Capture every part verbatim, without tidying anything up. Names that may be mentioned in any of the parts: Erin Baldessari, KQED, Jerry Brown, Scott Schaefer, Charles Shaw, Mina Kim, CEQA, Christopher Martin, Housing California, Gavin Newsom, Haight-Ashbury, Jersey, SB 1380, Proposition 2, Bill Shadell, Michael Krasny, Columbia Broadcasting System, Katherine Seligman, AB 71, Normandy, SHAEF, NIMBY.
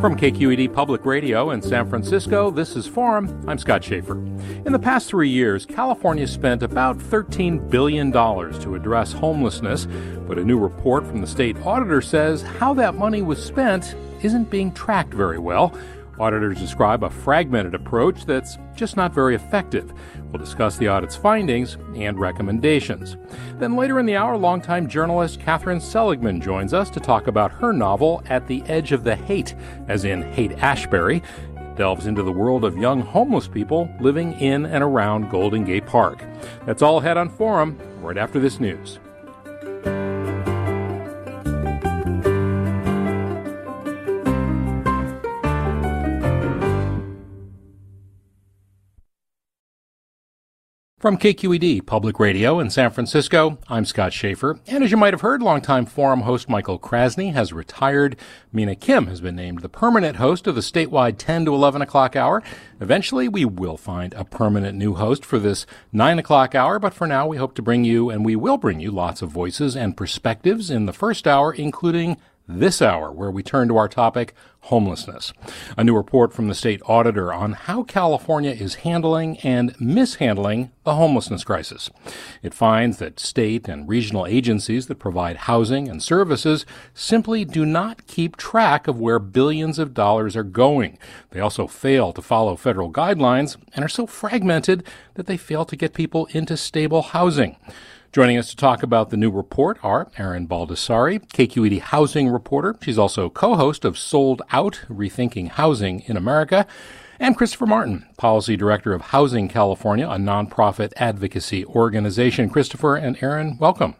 From K Q E D Public Radio in San Francisco, this is Forum. I'm Scott Schaefer. In the past three years, California spent about thirteen billion dollars to address homelessness, but a new report from the state auditor says how that money was spent isn't being tracked very well. Auditors describe a fragmented approach that's just not very effective. We'll discuss the audit's findings and recommendations. Then later in the hour, longtime journalist Katherine Seligman joins us to talk about her novel At the Edge of the Hate, as in Haight-Ashbury. It delves into the world of young homeless people living in and around Golden Gate Park. That's all ahead on Forum right after this news. From K Q E D Public Radio in San Francisco, I'm Scott Schaefer. And as you might have heard, longtime Forum host Michael Krasny has retired. Mina Kim has been named the permanent host of the statewide ten to eleven o'clock hour. Eventually, we will find a permanent new host for this nine o'clock hour. But for now, we hope to bring you, and we will bring you, lots of voices and perspectives in the first hour, including this hour, where we turn to our topic, homelessness. A new report from the state auditor on how California is handling and mishandling the homelessness crisis. It finds that state and regional agencies that provide housing and services simply do not keep track of where billions of dollars are going. They also fail to follow federal guidelines and are so fragmented that they fail to get people into stable housing. Joining us to talk about the new report are Erin Baldessari, K Q E D housing reporter. She's also co-host of Sold Out, Rethinking Housing in America. And Christopher Martin, policy director of Housing California, a nonprofit advocacy organization. Christopher and Erin, welcome.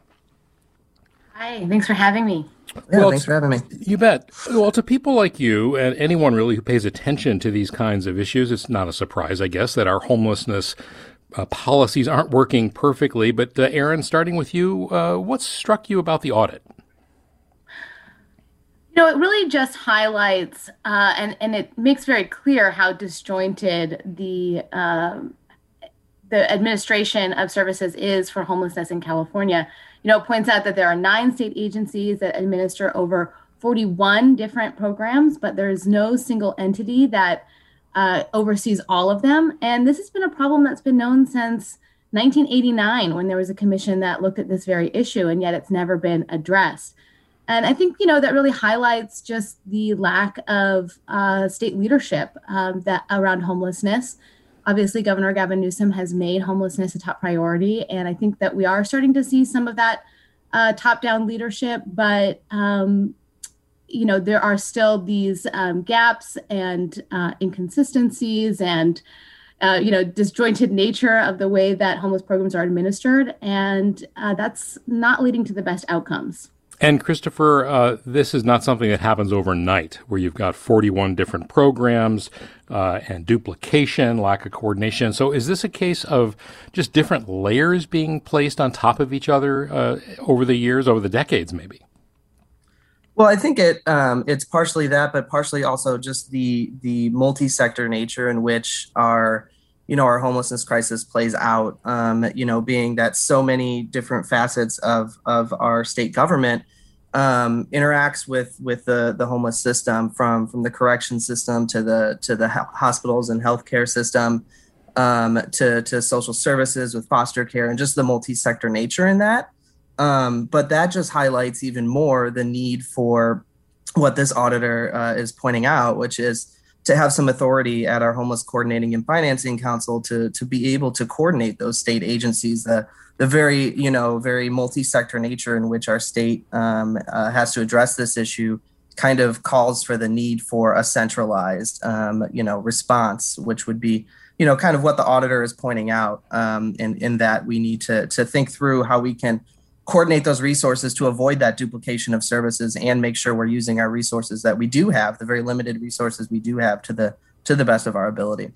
Hi, thanks for having me. Yeah, well, thanks for having me. You bet. Well, to people like you and anyone really who pays attention to these kinds of issues, it's not a surprise, I guess, that our homelessness Uh, policies aren't working perfectly, but uh, Erin, starting with you, uh, what struck you about the audit? You know, it really just highlights uh, and and it makes very clear how disjointed the um, the administration of services is for homelessness in California. You know, it points out that there are nine state agencies that administer over forty-one different programs, but there is no single entity that Uh, oversees all of them. And this has been a problem that's been known since nineteen eighty-nine, when there was a commission that looked at this very issue, and yet it's never been addressed. And I think, you know, that really highlights just the lack of uh, state leadership um, that around homelessness. Obviously, Governor Gavin Newsom has made homelessness a top priority. And I think that we are starting to see some of that uh, top-down leadership, but um you know, there are still these um, gaps and uh, inconsistencies and, uh, you know, disjointed nature of the way that homeless programs are administered. And uh, that's not leading to the best outcomes. And Christopher, uh, this is not something that happens overnight, where you've got forty-one different programs uh, and duplication, lack of coordination. So is this a case of just different layers being placed on top of each other uh, over the years, over the decades, maybe? Well, I think it um, it's partially that, but partially also just the the multi-sector nature in which our, you know, our homelessness crisis plays out, um, you know, being that so many different facets of of our state government um, interacts with with the, the homeless system, from from the correction system to the to the hospitals and healthcare system, um, to, to social services, with foster care, and just the multi-sector nature in that. Um, but that just highlights even more the need for what this auditor uh, is pointing out, which is to have some authority at our Homeless Coordinating and Financing Council to to be able to coordinate those state agencies, the the very, you know, very multi-sector nature in which our state um, uh, has to address this issue kind of calls for the need for a centralized, um, you know, response, which would be, you know, kind of what the auditor is pointing out, um, in, in that we need to to think through how we can coordinate those resources to avoid that duplication of services and make sure we're using our resources that we do have, the very limited resources we do have, to the to the best of our ability.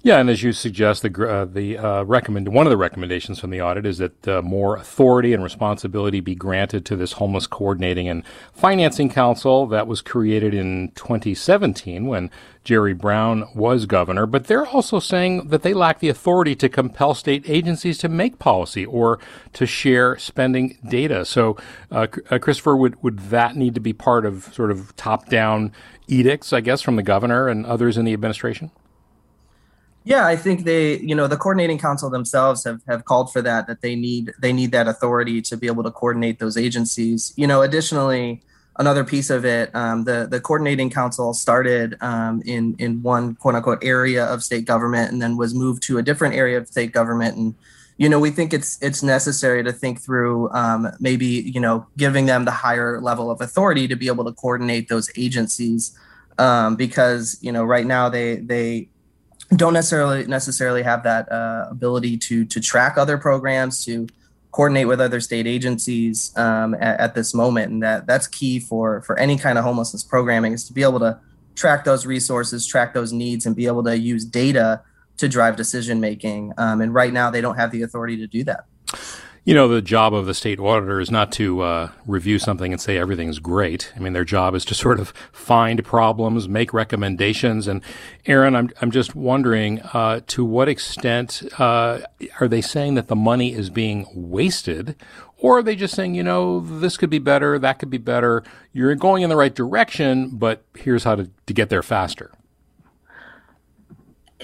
Yeah, and as you suggest, the uh, the uh, recommend one of the recommendations from the audit is that uh, more authority and responsibility be granted to this Homeless Coordinating and Financing Council that was created in twenty seventeen when Jerry Brown was governor. But they're also saying that they lack the authority to compel state agencies to make policy or to share spending data. So, uh, uh, Christopher, would, would that need to be part of sort of top-down edicts, I guess, from the governor and others in the administration? Yeah, I think they, you know, the coordinating council themselves have, have called for that, that they need they need that authority to be able to coordinate those agencies. You know, additionally, another piece of it, um, the, the coordinating council started um, in, in one quote unquote area of state government and then was moved to a different area of state government. And, you know, we think it's it's necessary to think through um, maybe, you know, giving them the higher level of authority to be able to coordinate those agencies, um, because, you know, right now they they don't necessarily necessarily have that uh, ability to to track other programs, to coordinate with other state agencies um, at, at this moment. And that that's key for, for any kind of homelessness programming, is to be able to track those resources, track those needs, and be able to use data to drive decision-making. Um, and right now they don't have the authority to do that. You know, the job of the state auditor is not to uh, review something and say everything's great. I mean, their job is to sort of find problems, make recommendations. And Erin, I'm I'm just wondering, uh, to what extent uh, are they saying that the money is being wasted, or are they just saying, you know, this could be better, that could be better, you're going in the right direction, but here's how to, to get there faster?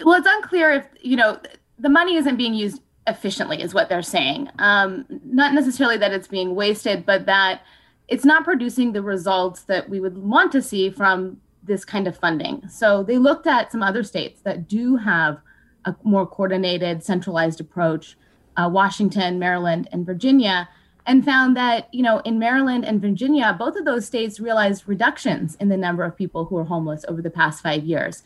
Well, it's unclear if, you know, the money isn't being used efficiently is what they're saying. Um, not necessarily that it's being wasted, but that it's not producing the results that we would want to see from this kind of funding. So they looked at some other states that do have a more coordinated, centralized approach, uh, Washington, Maryland, and Virginia, and found that, you know, in Maryland and Virginia, both of those states realized reductions in the number of people who are homeless over the past five years.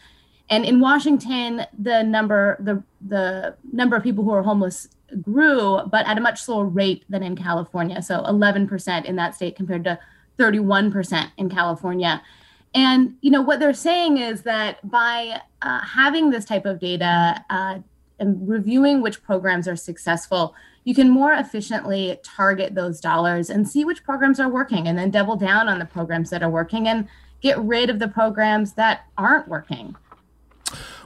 And in Washington, the number the the number of people who are homeless grew, but at a much slower rate than in California. So eleven percent in that state compared to thirty-one percent in California. And, you know, what they're saying is that by uh, having this type of data uh, and reviewing which programs are successful, you can more efficiently target those dollars and see which programs are working, and then double down on the programs that are working and get rid of the programs that aren't working.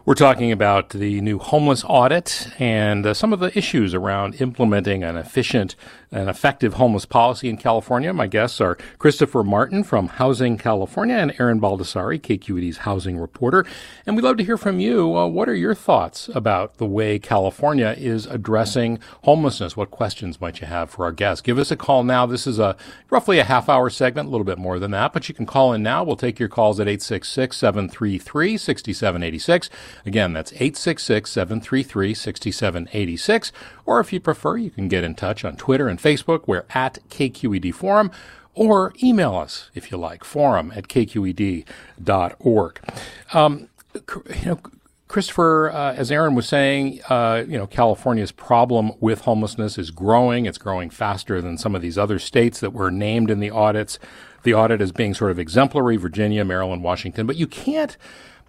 We're talking about the new homeless audit and uh, some of the issues around implementing an efficient and effective homeless policy in California. My guests are Christopher Martin from Housing California and Erin Baldessari, K Q E D's housing reporter. And we'd love to hear from you. Uh, what are your thoughts about the way California is addressing homelessness? What questions might you have for our guests? Give us a call now. This is a roughly a half hour segment, a little bit more than that, but you can call in now. We'll take your calls at eight six six, seven three three, six seven eight six. Again, that's eight six six, seven three three, six seven eight six. Or if you prefer, you can get in touch on Twitter and Facebook. We're at K Q E D Forum, or email us if you like, forum at K Q E D dot org. Um, you know, Christopher, uh, as Erin was saying, uh, you know, California's problem with homelessness is growing. It's growing faster than some of these other states that were named in the audits. The audit is being sort of exemplary: Virginia, Maryland, Washington. But you can't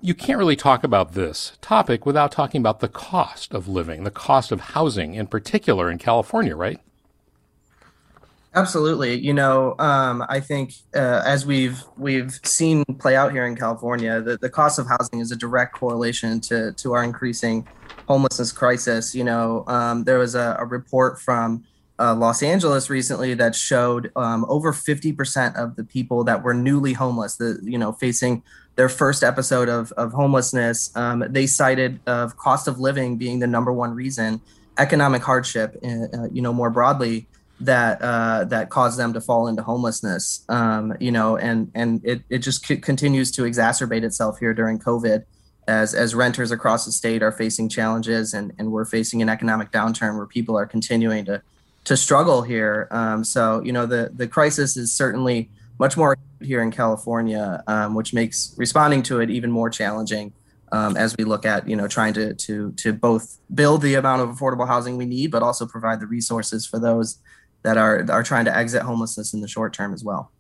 You can't really talk about this topic without talking about the cost of living, the cost of housing in particular in California, right? Absolutely. You know, um, I think uh, as we've we've seen play out here in California, the, the cost of housing is a direct correlation to, to our increasing homelessness crisis. You know, um, there was a, a report from uh, Los Angeles recently that showed um, over fifty percent of the people that were newly homeless, the, you know, facing their first episode of, of homelessness, um, they cited of cost of living being the number one reason, economic hardship, uh, you know, more broadly, that uh, that caused them to fall into homelessness, um, you know, and and it, it just c- continues to exacerbate itself here during COVID as as renters across the state are facing challenges, and, and we're facing an economic downturn where people are continuing to to struggle here. Um, so, you know, the, the crisis is certainly much more here in California, um, which makes responding to it even more challenging, um, as we look at, you know, trying to to to both build the amount of affordable housing we need, but also provide the resources for those that are are trying to exit homelessness in the short term as well.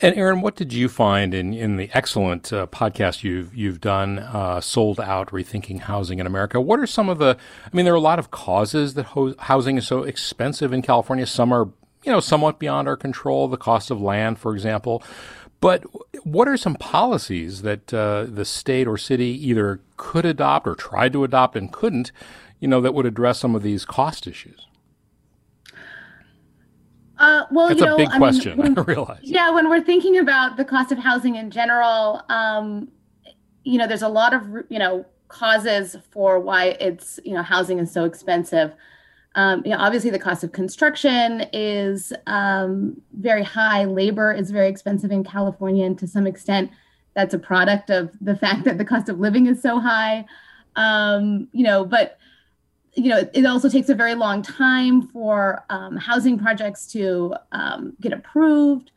And Erin, what did you find in, in the excellent uh, podcast you've you've done, uh, Sold Out, Rethinking Housing in America? What are some of the, I mean, there are a lot of causes that ho- housing is so expensive in California. Some are, you know, somewhat beyond our control, the cost of land, for example. But what are some policies that uh, the state or city either could adopt or tried to adopt and couldn't, you know, that would address some of these cost issues? Uh, well, That's you know, a big I question, mean, when, I realize. Yeah, when we're thinking about the cost of housing in general, um, you know, there's a lot of, you know, causes for why it's, you know, housing is so expensive. Um, you know, obviously the cost of construction is um, very high. Labor is very expensive in California, and to some extent, that's a product of the fact that the cost of living is so high. Um, you know, but you know, it also takes a very long time for um, housing projects to um, get approved.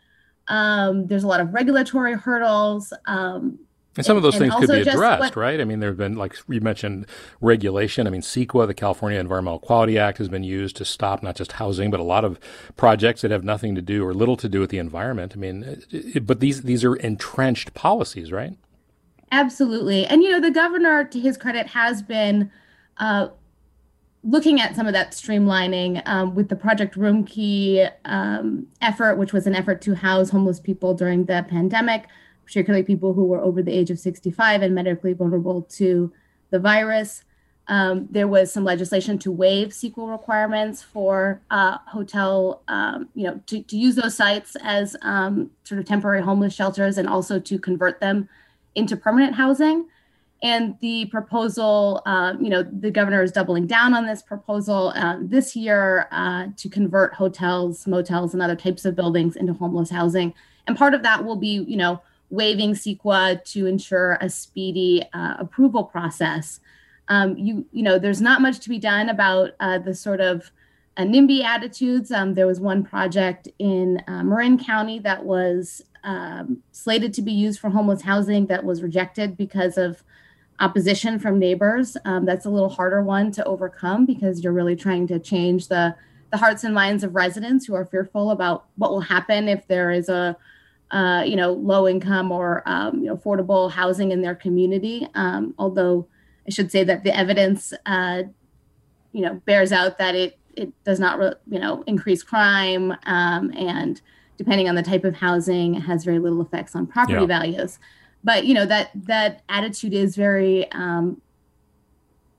Um, there's a lot of regulatory hurdles. Um, and some and, of those things could be addressed, what, right? I mean, there have been, like you mentioned, regulation. I mean, CEQA, the California Environmental Quality Act, has been used to stop not just housing, but a lot of projects that have nothing to do or little to do with the environment. I mean, it, but these these are entrenched policies, right? Absolutely. And, you know, the governor, to his credit, has been uh, looking at some of that streamlining um, with the Project Room Key um, effort, which was an effort to house homeless people during the pandemic, particularly people who were over the age of sixty-five and medically vulnerable to the virus. Um, there was some legislation to waive CEQA requirements for uh, hotel, um, you know, to, to use those sites as um, sort of temporary homeless shelters, and also to convert them into permanent housing. And the proposal, uh, you know, the governor is doubling down on this proposal uh, this year uh, to convert hotels, motels, and other types of buildings into homeless housing. And part of that will be, you know, waiving CEQA to ensure a speedy uh, approval process. Um, you, you know, there's not much to be done about uh, the sort of uh, NIMBY attitudes. Um, there was one project in uh, Marin County that was um, slated to be used for homeless housing that was rejected because of opposition from neighbors. Um, that's a little harder one to overcome, because you're really trying to change the, the hearts and minds of residents who are fearful about what will happen if there is a, uh, you know, low income or um, you know, affordable housing in their community. Um, although I should say that the evidence, uh, you know, bears out that it it does not, re- you know, increase crime, um, and depending on the type of housing, it has very little effects on property yeah. values. But, you know, that that attitude is very um,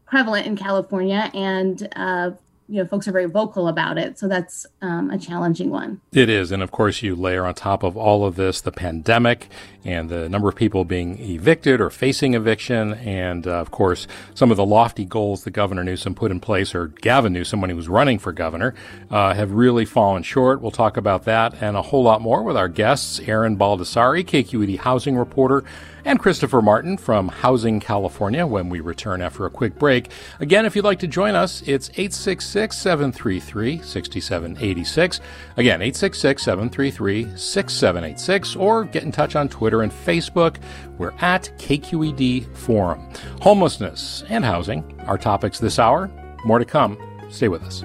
prevalent in California, and, uh, you know, folks are very vocal about it. So that's um, a challenging one. It is. And, of course, you layer on top of all of this the pandemic and the number of people being evicted or facing eviction. And, uh, of course, some of the lofty goals that Governor Newsom put in place, or Gavin Newsom when he was running for governor, uh, have really fallen short. We'll talk about that and a whole lot more with our guests, Erin Baldessari, K Q E D housing reporter, and Christopher Martin from Housing California, when we return after a quick break. Again, if you'd like to join us, it's eight six six, seven three three, six seven eight six. Again, eight six six, seven three three, six seven eight six, or get in touch on Twitter and Facebook. We're at K Q E D Forum. Homelessness and housing are topics this hour. More to come. Stay with us.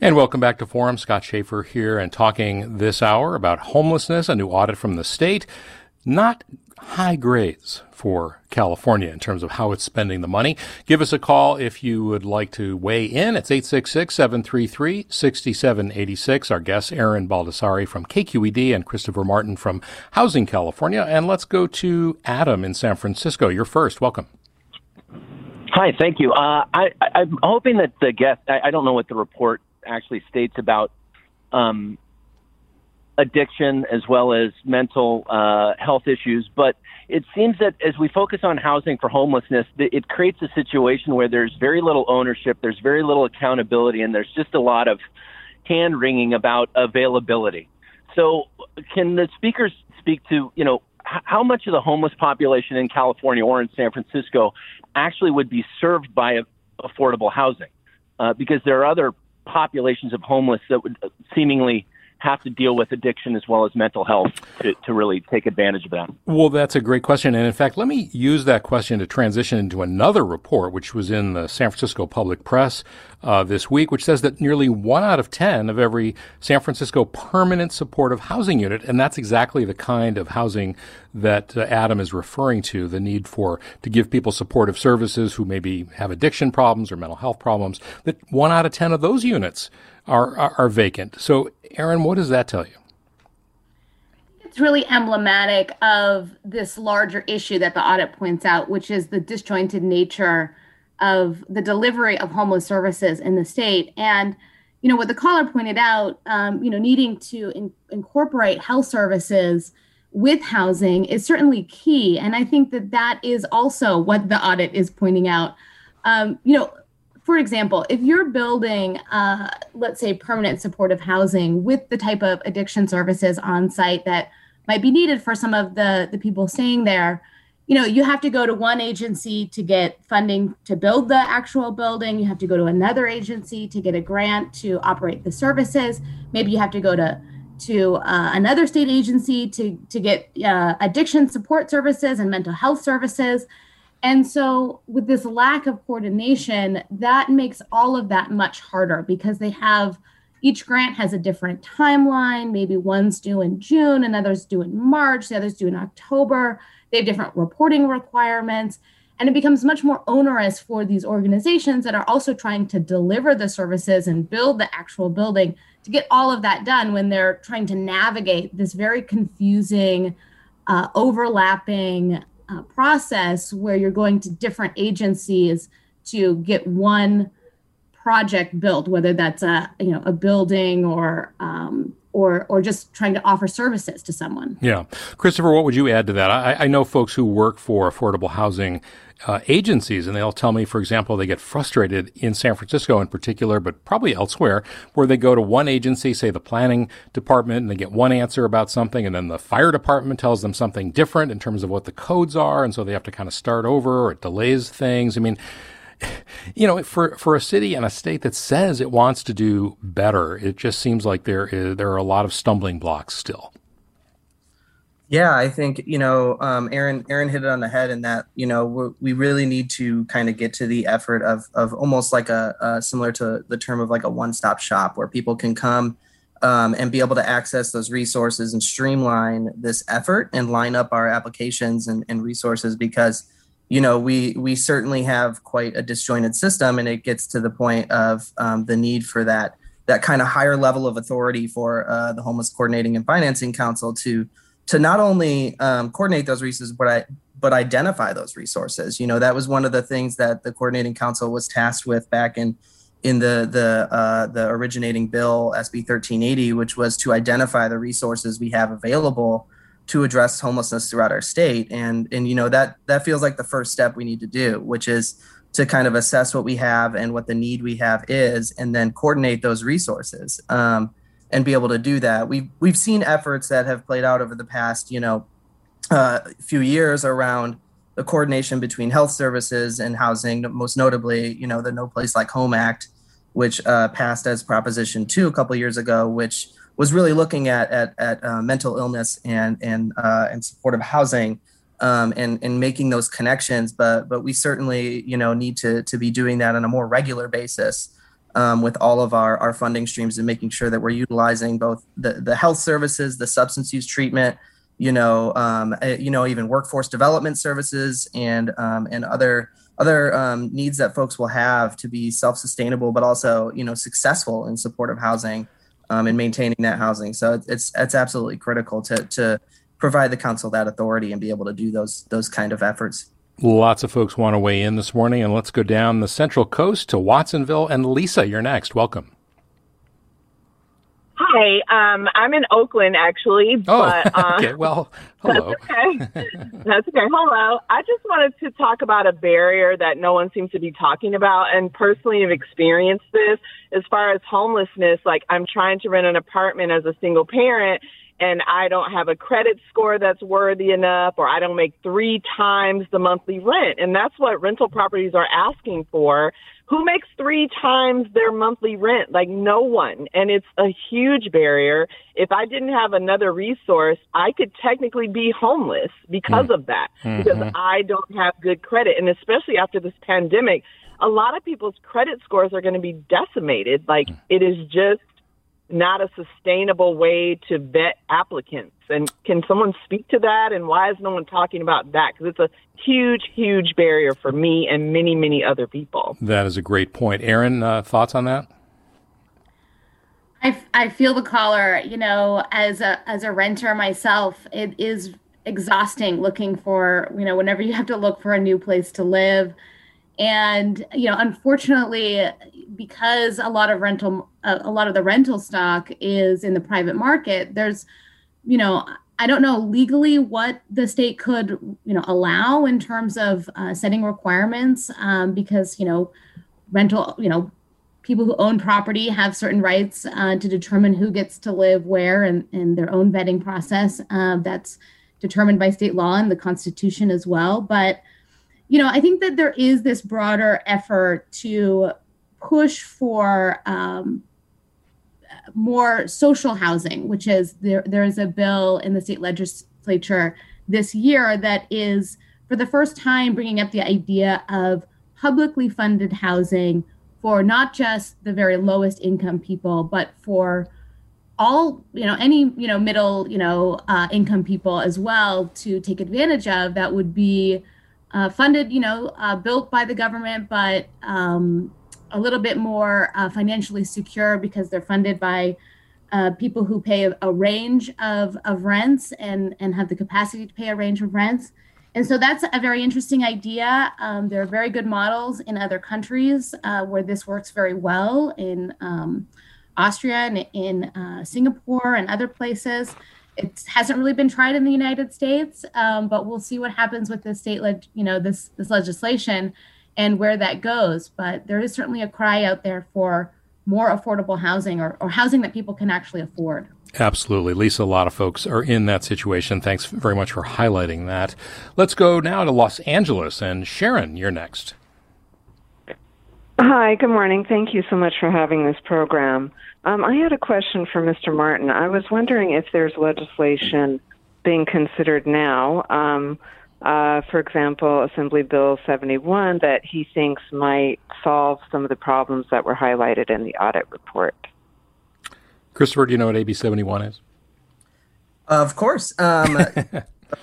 And welcome back to Forum. Scott Schaefer here, and talking this hour about homelessness, a new audit from the state. Not high grades for California in terms of how it's spending the money. Give us a call if you would like to weigh in. It's eight six six, seven three three, six seven eight six. Our guests, Erin Baldessari from K Q E D and Christopher Martin from Housing California. And let's go to Adam in San Francisco. You're first. Welcome. Hi, thank you. Uh, I, I'm hoping that the guest, I, I don't know what the report actually states about um addiction as well as mental uh, health issues. But it seems that as we focus on housing for homelessness, it creates a situation where there's very little ownership, there's very little accountability, and there's just a lot of hand-wringing about availability. So can the speakers speak to, you know, h- how much of the homeless population in California or in San Francisco actually would be served by a- affordable housing? Uh, because there are other populations of homeless that would seemingly have to deal with addiction as well as mental health to, to really take advantage of that? Well, that's a great question. And in fact, let me use that question to transition into another report, which was in the San Francisco Public Press uh, this week, which says that nearly one out of ten of every San Francisco permanent supportive housing unit, and that's exactly the kind of housing that uh, Adam is referring to, the need for to give people supportive services who maybe have addiction problems or mental health problems, that one out of ten of those units Are, are are vacant. So, Erin, what does that tell you? It's really emblematic of this larger issue that the audit points out, which is the disjointed nature of the delivery of homeless services in the state. And, you know, what the caller pointed out, um, you know, needing to in- incorporate health services with housing is certainly key. And I think that that is also what the audit is pointing out. Um, you know, For example, if you're building, uh, let's say, permanent supportive housing with the type of addiction services on site that might be needed for some of the, the people staying there, you know, you have to go to one agency to get funding to build the actual building. You have to go to another agency to get a grant to operate the services. Maybe you have to go to to uh, another state agency to, to get uh, addiction support services and mental health services. And so with this lack of coordination, that makes all of that much harder because they have, each grant has a different timeline. Maybe one's due in June, another's due in March, the other's due in October. They have different reporting requirements. And it becomes much more onerous for these organizations that are also trying to deliver the services and build the actual building to get all of that done when they're trying to navigate this very confusing, uh, overlapping Uh, process where you're going to different agencies to get one project built, whether that's a you know a building or um, or or just trying to offer services to someone. Yeah, Christopher, what would you add to that? I, I know folks who work for affordable housing uh, agencies, and they'll tell me, for example, they get frustrated in San Francisco in particular, but probably elsewhere, where they go to one agency, say the planning department, and they get one answer about something, and then the fire department tells them something different in terms of what the codes are, and so they have to kind of start over, or it delays things. I mean, you know, for, for a city and a state that says it wants to do better, it just seems like there is, there are a lot of stumbling blocks still. Yeah, I think, you know, um, Erin Erin hit it on the head in that, you know, we're, we really need to kind of get to the effort of of almost like a, uh, similar to the term of like a one-stop shop where people can come um, and be able to access those resources and streamline this effort and line up our applications and, and resources because, you know, we we certainly have quite a disjointed system and it gets to the point of um, the need for that, that kind of higher level of authority for uh, the Homeless Coordinating and Financing Council to to not only um, coordinate those resources, but I, but identify those resources. You know, that was one of the things that the Coordinating Council was tasked with back in in the the uh, the originating bill, S B thirteen eighty, which was to identify the resources we have available to address homelessness throughout our state. And, and you know, that that feels like the first step we need to do, which is to kind of assess what we have and what the need we have is, and then coordinate those resources. Um, and be able to do that. We've, we've seen efforts that have played out over the past, you know, uh, few years around the coordination between health services and housing, most notably, you know, the No Place Like Home Act which uh, passed as Proposition two a couple of years ago, which was really looking at at, at uh, mental illness and and uh, and supportive housing, um, and and making those connections. But but we certainly you know need to to be doing that on a more regular basis um, with all of our our funding streams, and making sure that we're utilizing both the the health services, the substance use treatment, you know um, you know even workforce development services and um, and other. other um, needs that folks will have to be self-sustainable, but also, you know, successful in supportive housing um, and maintaining that housing. So it's it's absolutely critical to to provide the council that authority and be able to do those those kind of efforts. Lots of folks want to weigh in this morning, and let's go down the Central Coast to Watsonville. And Lisa, you're next. Welcome. Hi, um, I'm in Oakland, actually. But, oh, okay. Um, well, hello. That's okay. That's okay. Hello. I just wanted to talk about a barrier that no one seems to be talking about, and personally have experienced this as far as homelessness. Like, I'm trying to rent an apartment as a single parent, and I don't have a credit score that's worthy enough, or I don't make three times the monthly rent. And that's what rental properties are asking for. Who makes three times their monthly rent? Like, no one. And it's a huge barrier. If I didn't have another resource, I could technically be homeless because mm. of that, mm-hmm. because I don't have good credit. And especially after this pandemic, a lot of people's credit scores are going to be decimated. Like, it is just not a sustainable way to vet applicants. And can someone speak to that? And why is no one talking about that? Because it's a huge, huge barrier for me and many, many other people. That is a great point. Erin, uh, thoughts on that? I, I feel the caller, you know, as a as a renter myself, it is exhausting looking for, you know, whenever you have to look for a new place to live. And, you know, unfortunately, because a lot of rental, a lot of the rental stock is in the private market, there's, you know, I don't know legally what the state could, you know, allow in terms of uh, setting requirements, um, because, you know, rental, you know, people who own property have certain rights uh, to determine who gets to live where, and, and their own vetting process uh, that's determined by state law and the Constitution as well. But you know, I think that there is this broader effort to push for um, more social housing, which is there, there is a bill in the state legislature this year that is, for the first time, bringing up the idea of publicly funded housing for not just the very lowest income people, but for all, you know, any, you know, middle, you know, uh, income people as well to take advantage of. That would be Uh, funded, you know, uh, built by the government, but um, a little bit more uh, financially secure because they're funded by uh, people who pay a, a range of, of rents and, and have the capacity to pay a range of rents. And so that's a very interesting idea. Um, there are very good models in other countries uh, where this works very well, in um, Austria and in uh, Singapore and other places. It hasn't really been tried in the United States, um, but we'll see what happens with this state, leg- you know, this this legislation and where that goes. But there is certainly a cry out there for more affordable housing, or, or housing that people can actually afford. Absolutely. Lisa, a lot of folks are in that situation. Thanks very much for highlighting that. Let's go now to Los Angeles. And Sharon, you're next. Hi, good morning. Thank you so much for having this program. Um, I had a question for Mister Martin. I was wondering if there's legislation being considered now, um, uh, for example, Assembly Bill seventy-one, that he thinks might solve some of the problems that were highlighted in the audit report. Christopher, do you know what A B seventy-one is? Of course. Um,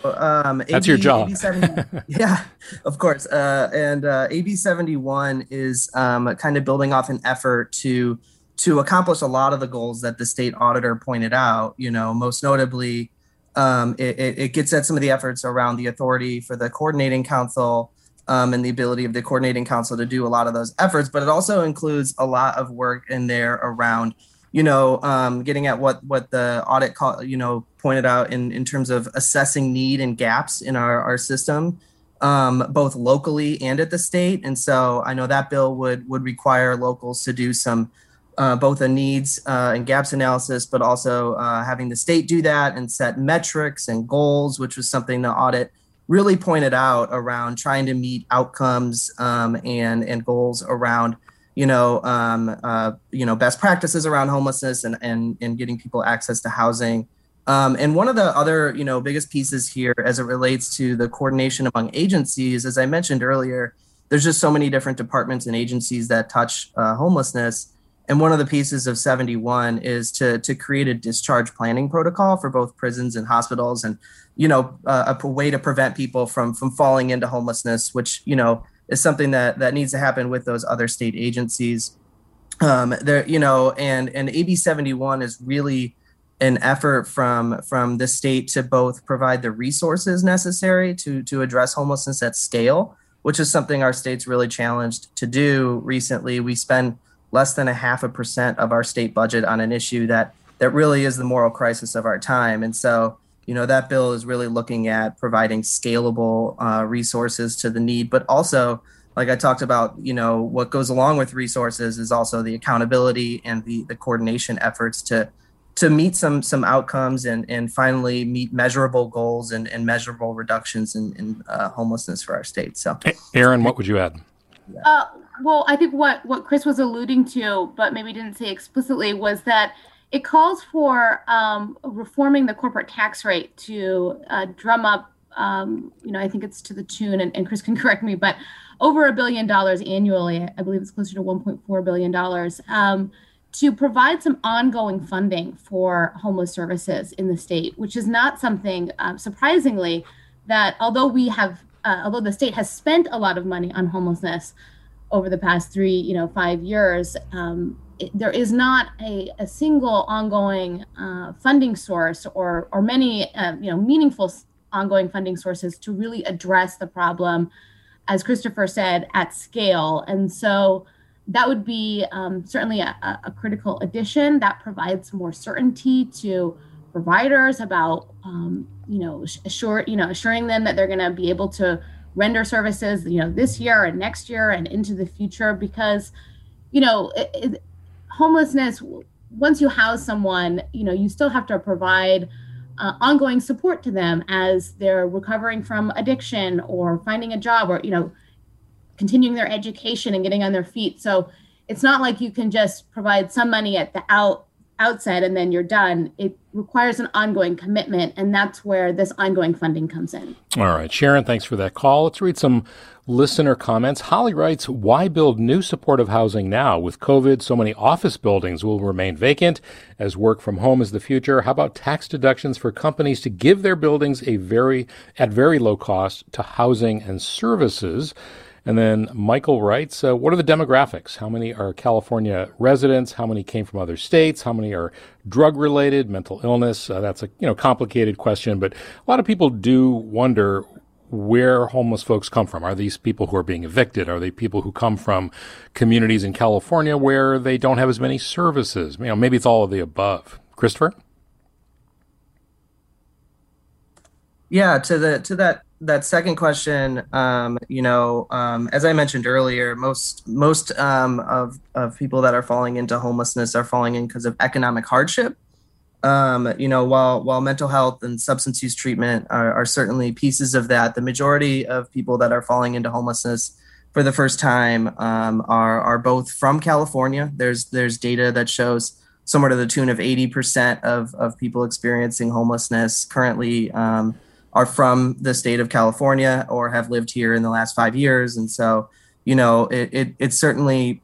um, A B, that's your job. A B seventy-one, yeah, of course. Uh, and uh, A B seventy-one is um, kind of building off an effort to to accomplish a lot of the goals that the state auditor pointed out. You know, most notably, um, it, it gets at some of the efforts around the authority for the coordinating council um, and the ability of the coordinating council to do a lot of those efforts. But it also includes a lot of work in there around, you know, um, getting at what what the audit call, you know, pointed out in, in terms of assessing need and gaps in our, our system, um, both locally and at the state. And so I know that bill would would require locals to do some Uh, both a needs uh, and gaps analysis, but also uh, having the state do that and set metrics and goals, which was something the audit really pointed out around trying to meet outcomes um, and and goals around you know, um, uh, you know, best practices around homelessness and and and getting people access to housing. Um, and one of the other, you know, biggest pieces here as it relates to the coordination among agencies, as I mentioned earlier, there's just so many different departments and agencies that touch uh, homelessness. And one of the pieces of seventy-one is to to create a discharge planning protocol for both prisons and hospitals and, you know, uh, a way to prevent people from from falling into homelessness, which, you know, is something that that needs to happen with those other state agencies. Um, there, you know, and and A B seventy-one is really an effort from from the state to both provide the resources necessary to to address homelessness at scale, which is something our state's really challenged to do recently. We spend less than a half a percent of our state budget on an issue that that really is the moral crisis of our time. And so, you know, that bill is really looking at providing scalable uh, resources to the need, but also, like I talked about, you know, what goes along with resources is also the accountability and the the coordination efforts to to meet some some outcomes and and finally meet measurable goals and, and measurable reductions in, in uh, homelessness for our state. So, Erin, what would you add? Yeah. Uh, well, I think what, what Chris was alluding to, but maybe didn't say explicitly, was that it calls for um, reforming the corporate tax rate to uh, drum up, um, you know, I think it's to the tune, and, and Chris can correct me, but over a billion dollars annually. I believe it's closer to one point four billion dollars. Um, to provide some ongoing funding for homeless services in the state, which is not something, um, surprisingly, that although we have, uh, although the state has spent a lot of money on homelessness over the past three, you know, five years, um, it, there is not a, a single ongoing uh, funding source or or many, uh, you know, meaningful ongoing funding sources to really address the problem, as Christopher said, at scale. And so that would be um, certainly a, a critical addition that provides more certainty to providers about, um, you know, assure, you know, assuring them that they're going to be able to render services, you know, this year and next year and into the future, because, you know, it, it, homelessness, once you house someone, you know, you still have to provide uh, ongoing support to them as they're recovering from addiction or finding a job or, you know, continuing their education and getting on their feet. So it's not like you can just provide some money at the out, outset and then you're done. It requires an ongoing commitment, and that's where this ongoing funding comes in. All right, Sharon, thanks for that call. Let's read some listener comments. Holly writes, why build new supportive housing now? With COVID, so many office buildings will remain vacant as work from home is the future. How about tax deductions for companies to give their buildings a very at very low cost to housing and services? And then Michael writes, uh, what are the demographics? How many are California residents? How many came from other states? How many are drug-related, mental illness? Uh, that's a you know complicated question, but a lot of people do wonder where homeless folks come from. Are these people who are being evicted? Are they people who come from communities in California where they don't have as many services? You know, maybe it's all of the above. Christopher? Yeah, to the to that. That second question, um, you know, um, as I mentioned earlier, most most um, of, of people that are falling into homelessness are falling in because of economic hardship. Um, you know, while while mental health and substance use treatment are, are certainly pieces of that, the majority of people that are falling into homelessness for the first time um, are are both from California. There's there's data that shows somewhere to the tune of eighty percent of of people experiencing homelessness currently Um, are from the state of California or have lived here in the last five years. And so, you know, it it, it certainly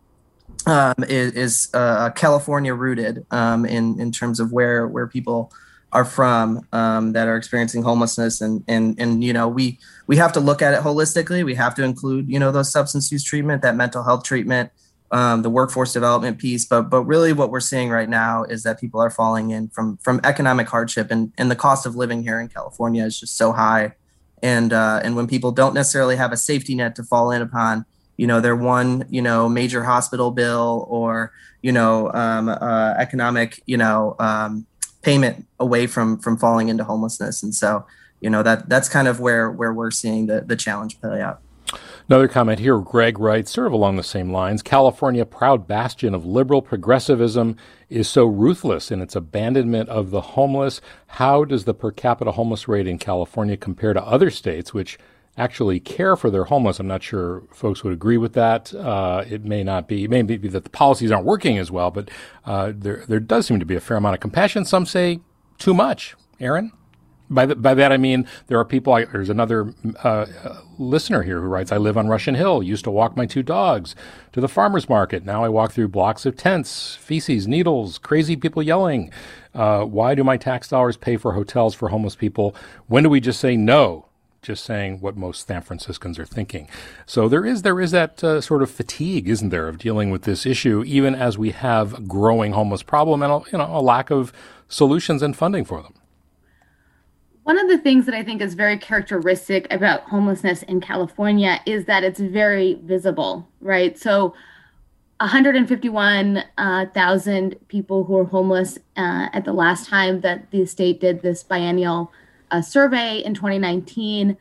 um, is, is uh, California rooted um, in, in terms of where where people are from um, that are experiencing homelessness. And, and, and you know, we, we have to look at it holistically. We have to include, you know, those substance use treatment, that mental health treatment, um, the workforce development piece. But but really what we're seeing right now is that people are falling in from from economic hardship, and, and the cost of living here in California is just so high. And uh, and when people don't necessarily have a safety net to fall in upon, you know, their one, you know, major hospital bill or, you know, um, uh, economic, you know, um, payment away from from falling into homelessness. And so, you know, that that's kind of where where we're seeing the, the challenge play out. Another comment here, Greg writes, sort of along the same lines, California, proud bastion of liberal progressivism, is so ruthless in its abandonment of the homeless. How does the per capita homeless rate in California compare to other states, which actually care for their homeless. I'm not sure folks would agree with that. Uh, it may not be, it may be that the policies aren't working as well, but uh, there there does seem to be a fair amount of compassion. Some say too much. Erin? By, the, by that, I mean, there are people, I, there's another uh, listener here who writes, I live on Russian Hill, used to walk my two dogs to the farmer's market. Now I walk through blocks of tents, feces, needles, crazy people yelling. Uh, why do my tax dollars pay for hotels for homeless people? When do we just say no? Just saying what most San Franciscans are thinking. So there is there is that uh, sort of fatigue, isn't there, of dealing with this issue, even as we have a growing homeless problem and a, you know, a lack of solutions and funding for them. One of the things that I think is very characteristic about homelessness in California is that it's very visible, right? So one hundred fifty-one thousand uh, people who were homeless uh, at the last time that the state did this biennial uh, survey in twenty nineteen,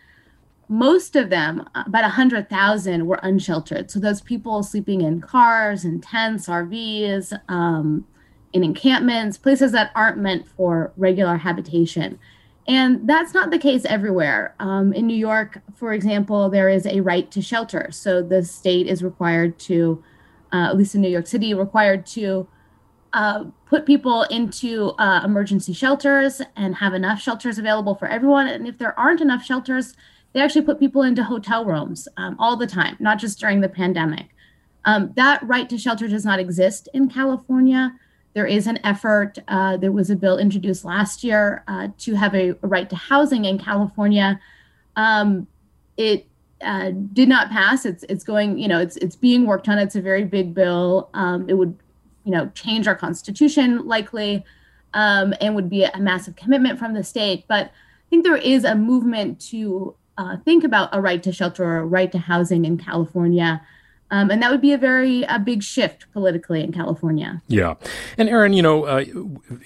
most of them, about one hundred thousand, were unsheltered. So those people sleeping in cars and tents, R Vs, um, in encampments, places that aren't meant for regular habitation. And that's not the case everywhere. Um, in New York, for example, there is a right to shelter. So the state is required to, uh, at least in New York City, required to uh, put people into uh, emergency shelters and have enough shelters available for everyone. And if there aren't enough shelters, they actually put people into hotel rooms um, all the time, not just during the pandemic. Um, that right to shelter does not exist in California. There is an effort, uh, there was a bill introduced last year uh, to have a, a right to housing in California. Um, it uh, did not pass. It's it's going, you know, it's it's being worked on. It's a very big bill. Um, it would, you know, change our constitution likely um, and would be a massive commitment from the state. But I think there is a movement to uh, think about a right to shelter or a right to housing in California. Um, and that would be a very a big shift politically in California. Yeah. And Erin, you know, uh,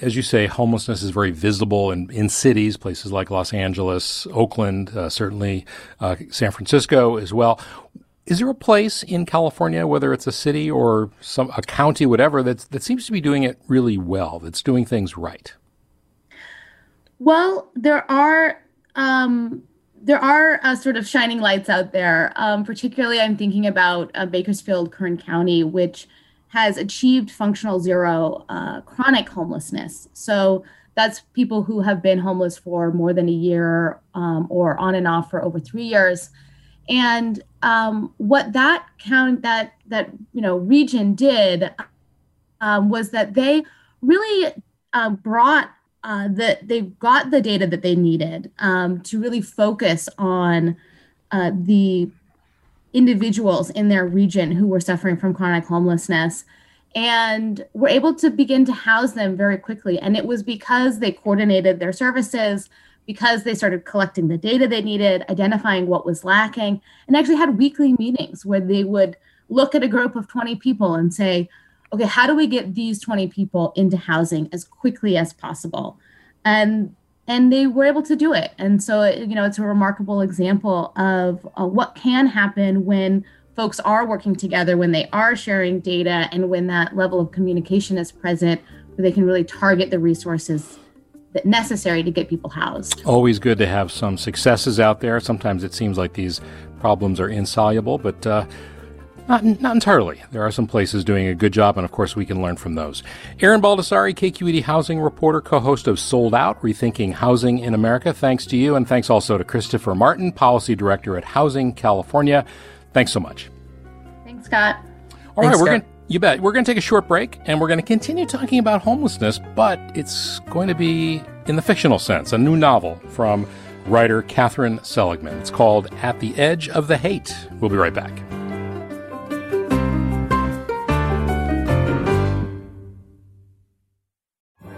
as you say, homelessness is very visible in, in cities, places like Los Angeles, Oakland, uh, certainly uh, San Francisco as well. Is there a place in California, whether it's a city or some a county, whatever, that's, that seems to be doing it really well, that's doing things right? Well, there are... Um, There are uh, sort of shining lights out there. Um, particularly, I'm thinking about uh, Bakersfield, Kern County, which has achieved functional zero uh, chronic homelessness. So that's people who have been homeless for more than a year um, or on and off for over three years. And um, what that count that that you know region did um, was that they really uh, brought. Uh, that they've got the data that they needed um, to really focus on uh, the individuals in their region who were suffering from chronic homelessness, and were able to begin to house them very quickly. And it was because they coordinated their services, because they started collecting the data they needed, identifying what was lacking, and actually had weekly meetings where they would look at a group of twenty people and say, okay, how do we get these twenty people into housing as quickly as possible? And and they were able to do it. And so, you know, it's a remarkable example of uh, what can happen when folks are working together, when they are sharing data, and when that level of communication is present, where they can really target the resources that necessary to get people housed. Always good to have some successes out there. Sometimes it seems like these problems are insoluble, but... Uh, Not, not entirely. There are some places doing a good job, and of course we can learn from those. Erin Baldessari, K Q E D housing reporter, co-host of Sold Out, Rethinking Housing in America. Thanks to you, and thanks also to Christopher Martin, policy director at Housing California. Thanks so much. Thanks, Scott. All thanks, right, we're Scott. Gonna, you bet. We're going to take a short break, and we're going to continue talking about homelessness, but it's going to be in the fictional sense, a new novel from writer Katherine Seligman. It's called At the Edge of the Hate. We'll be right back.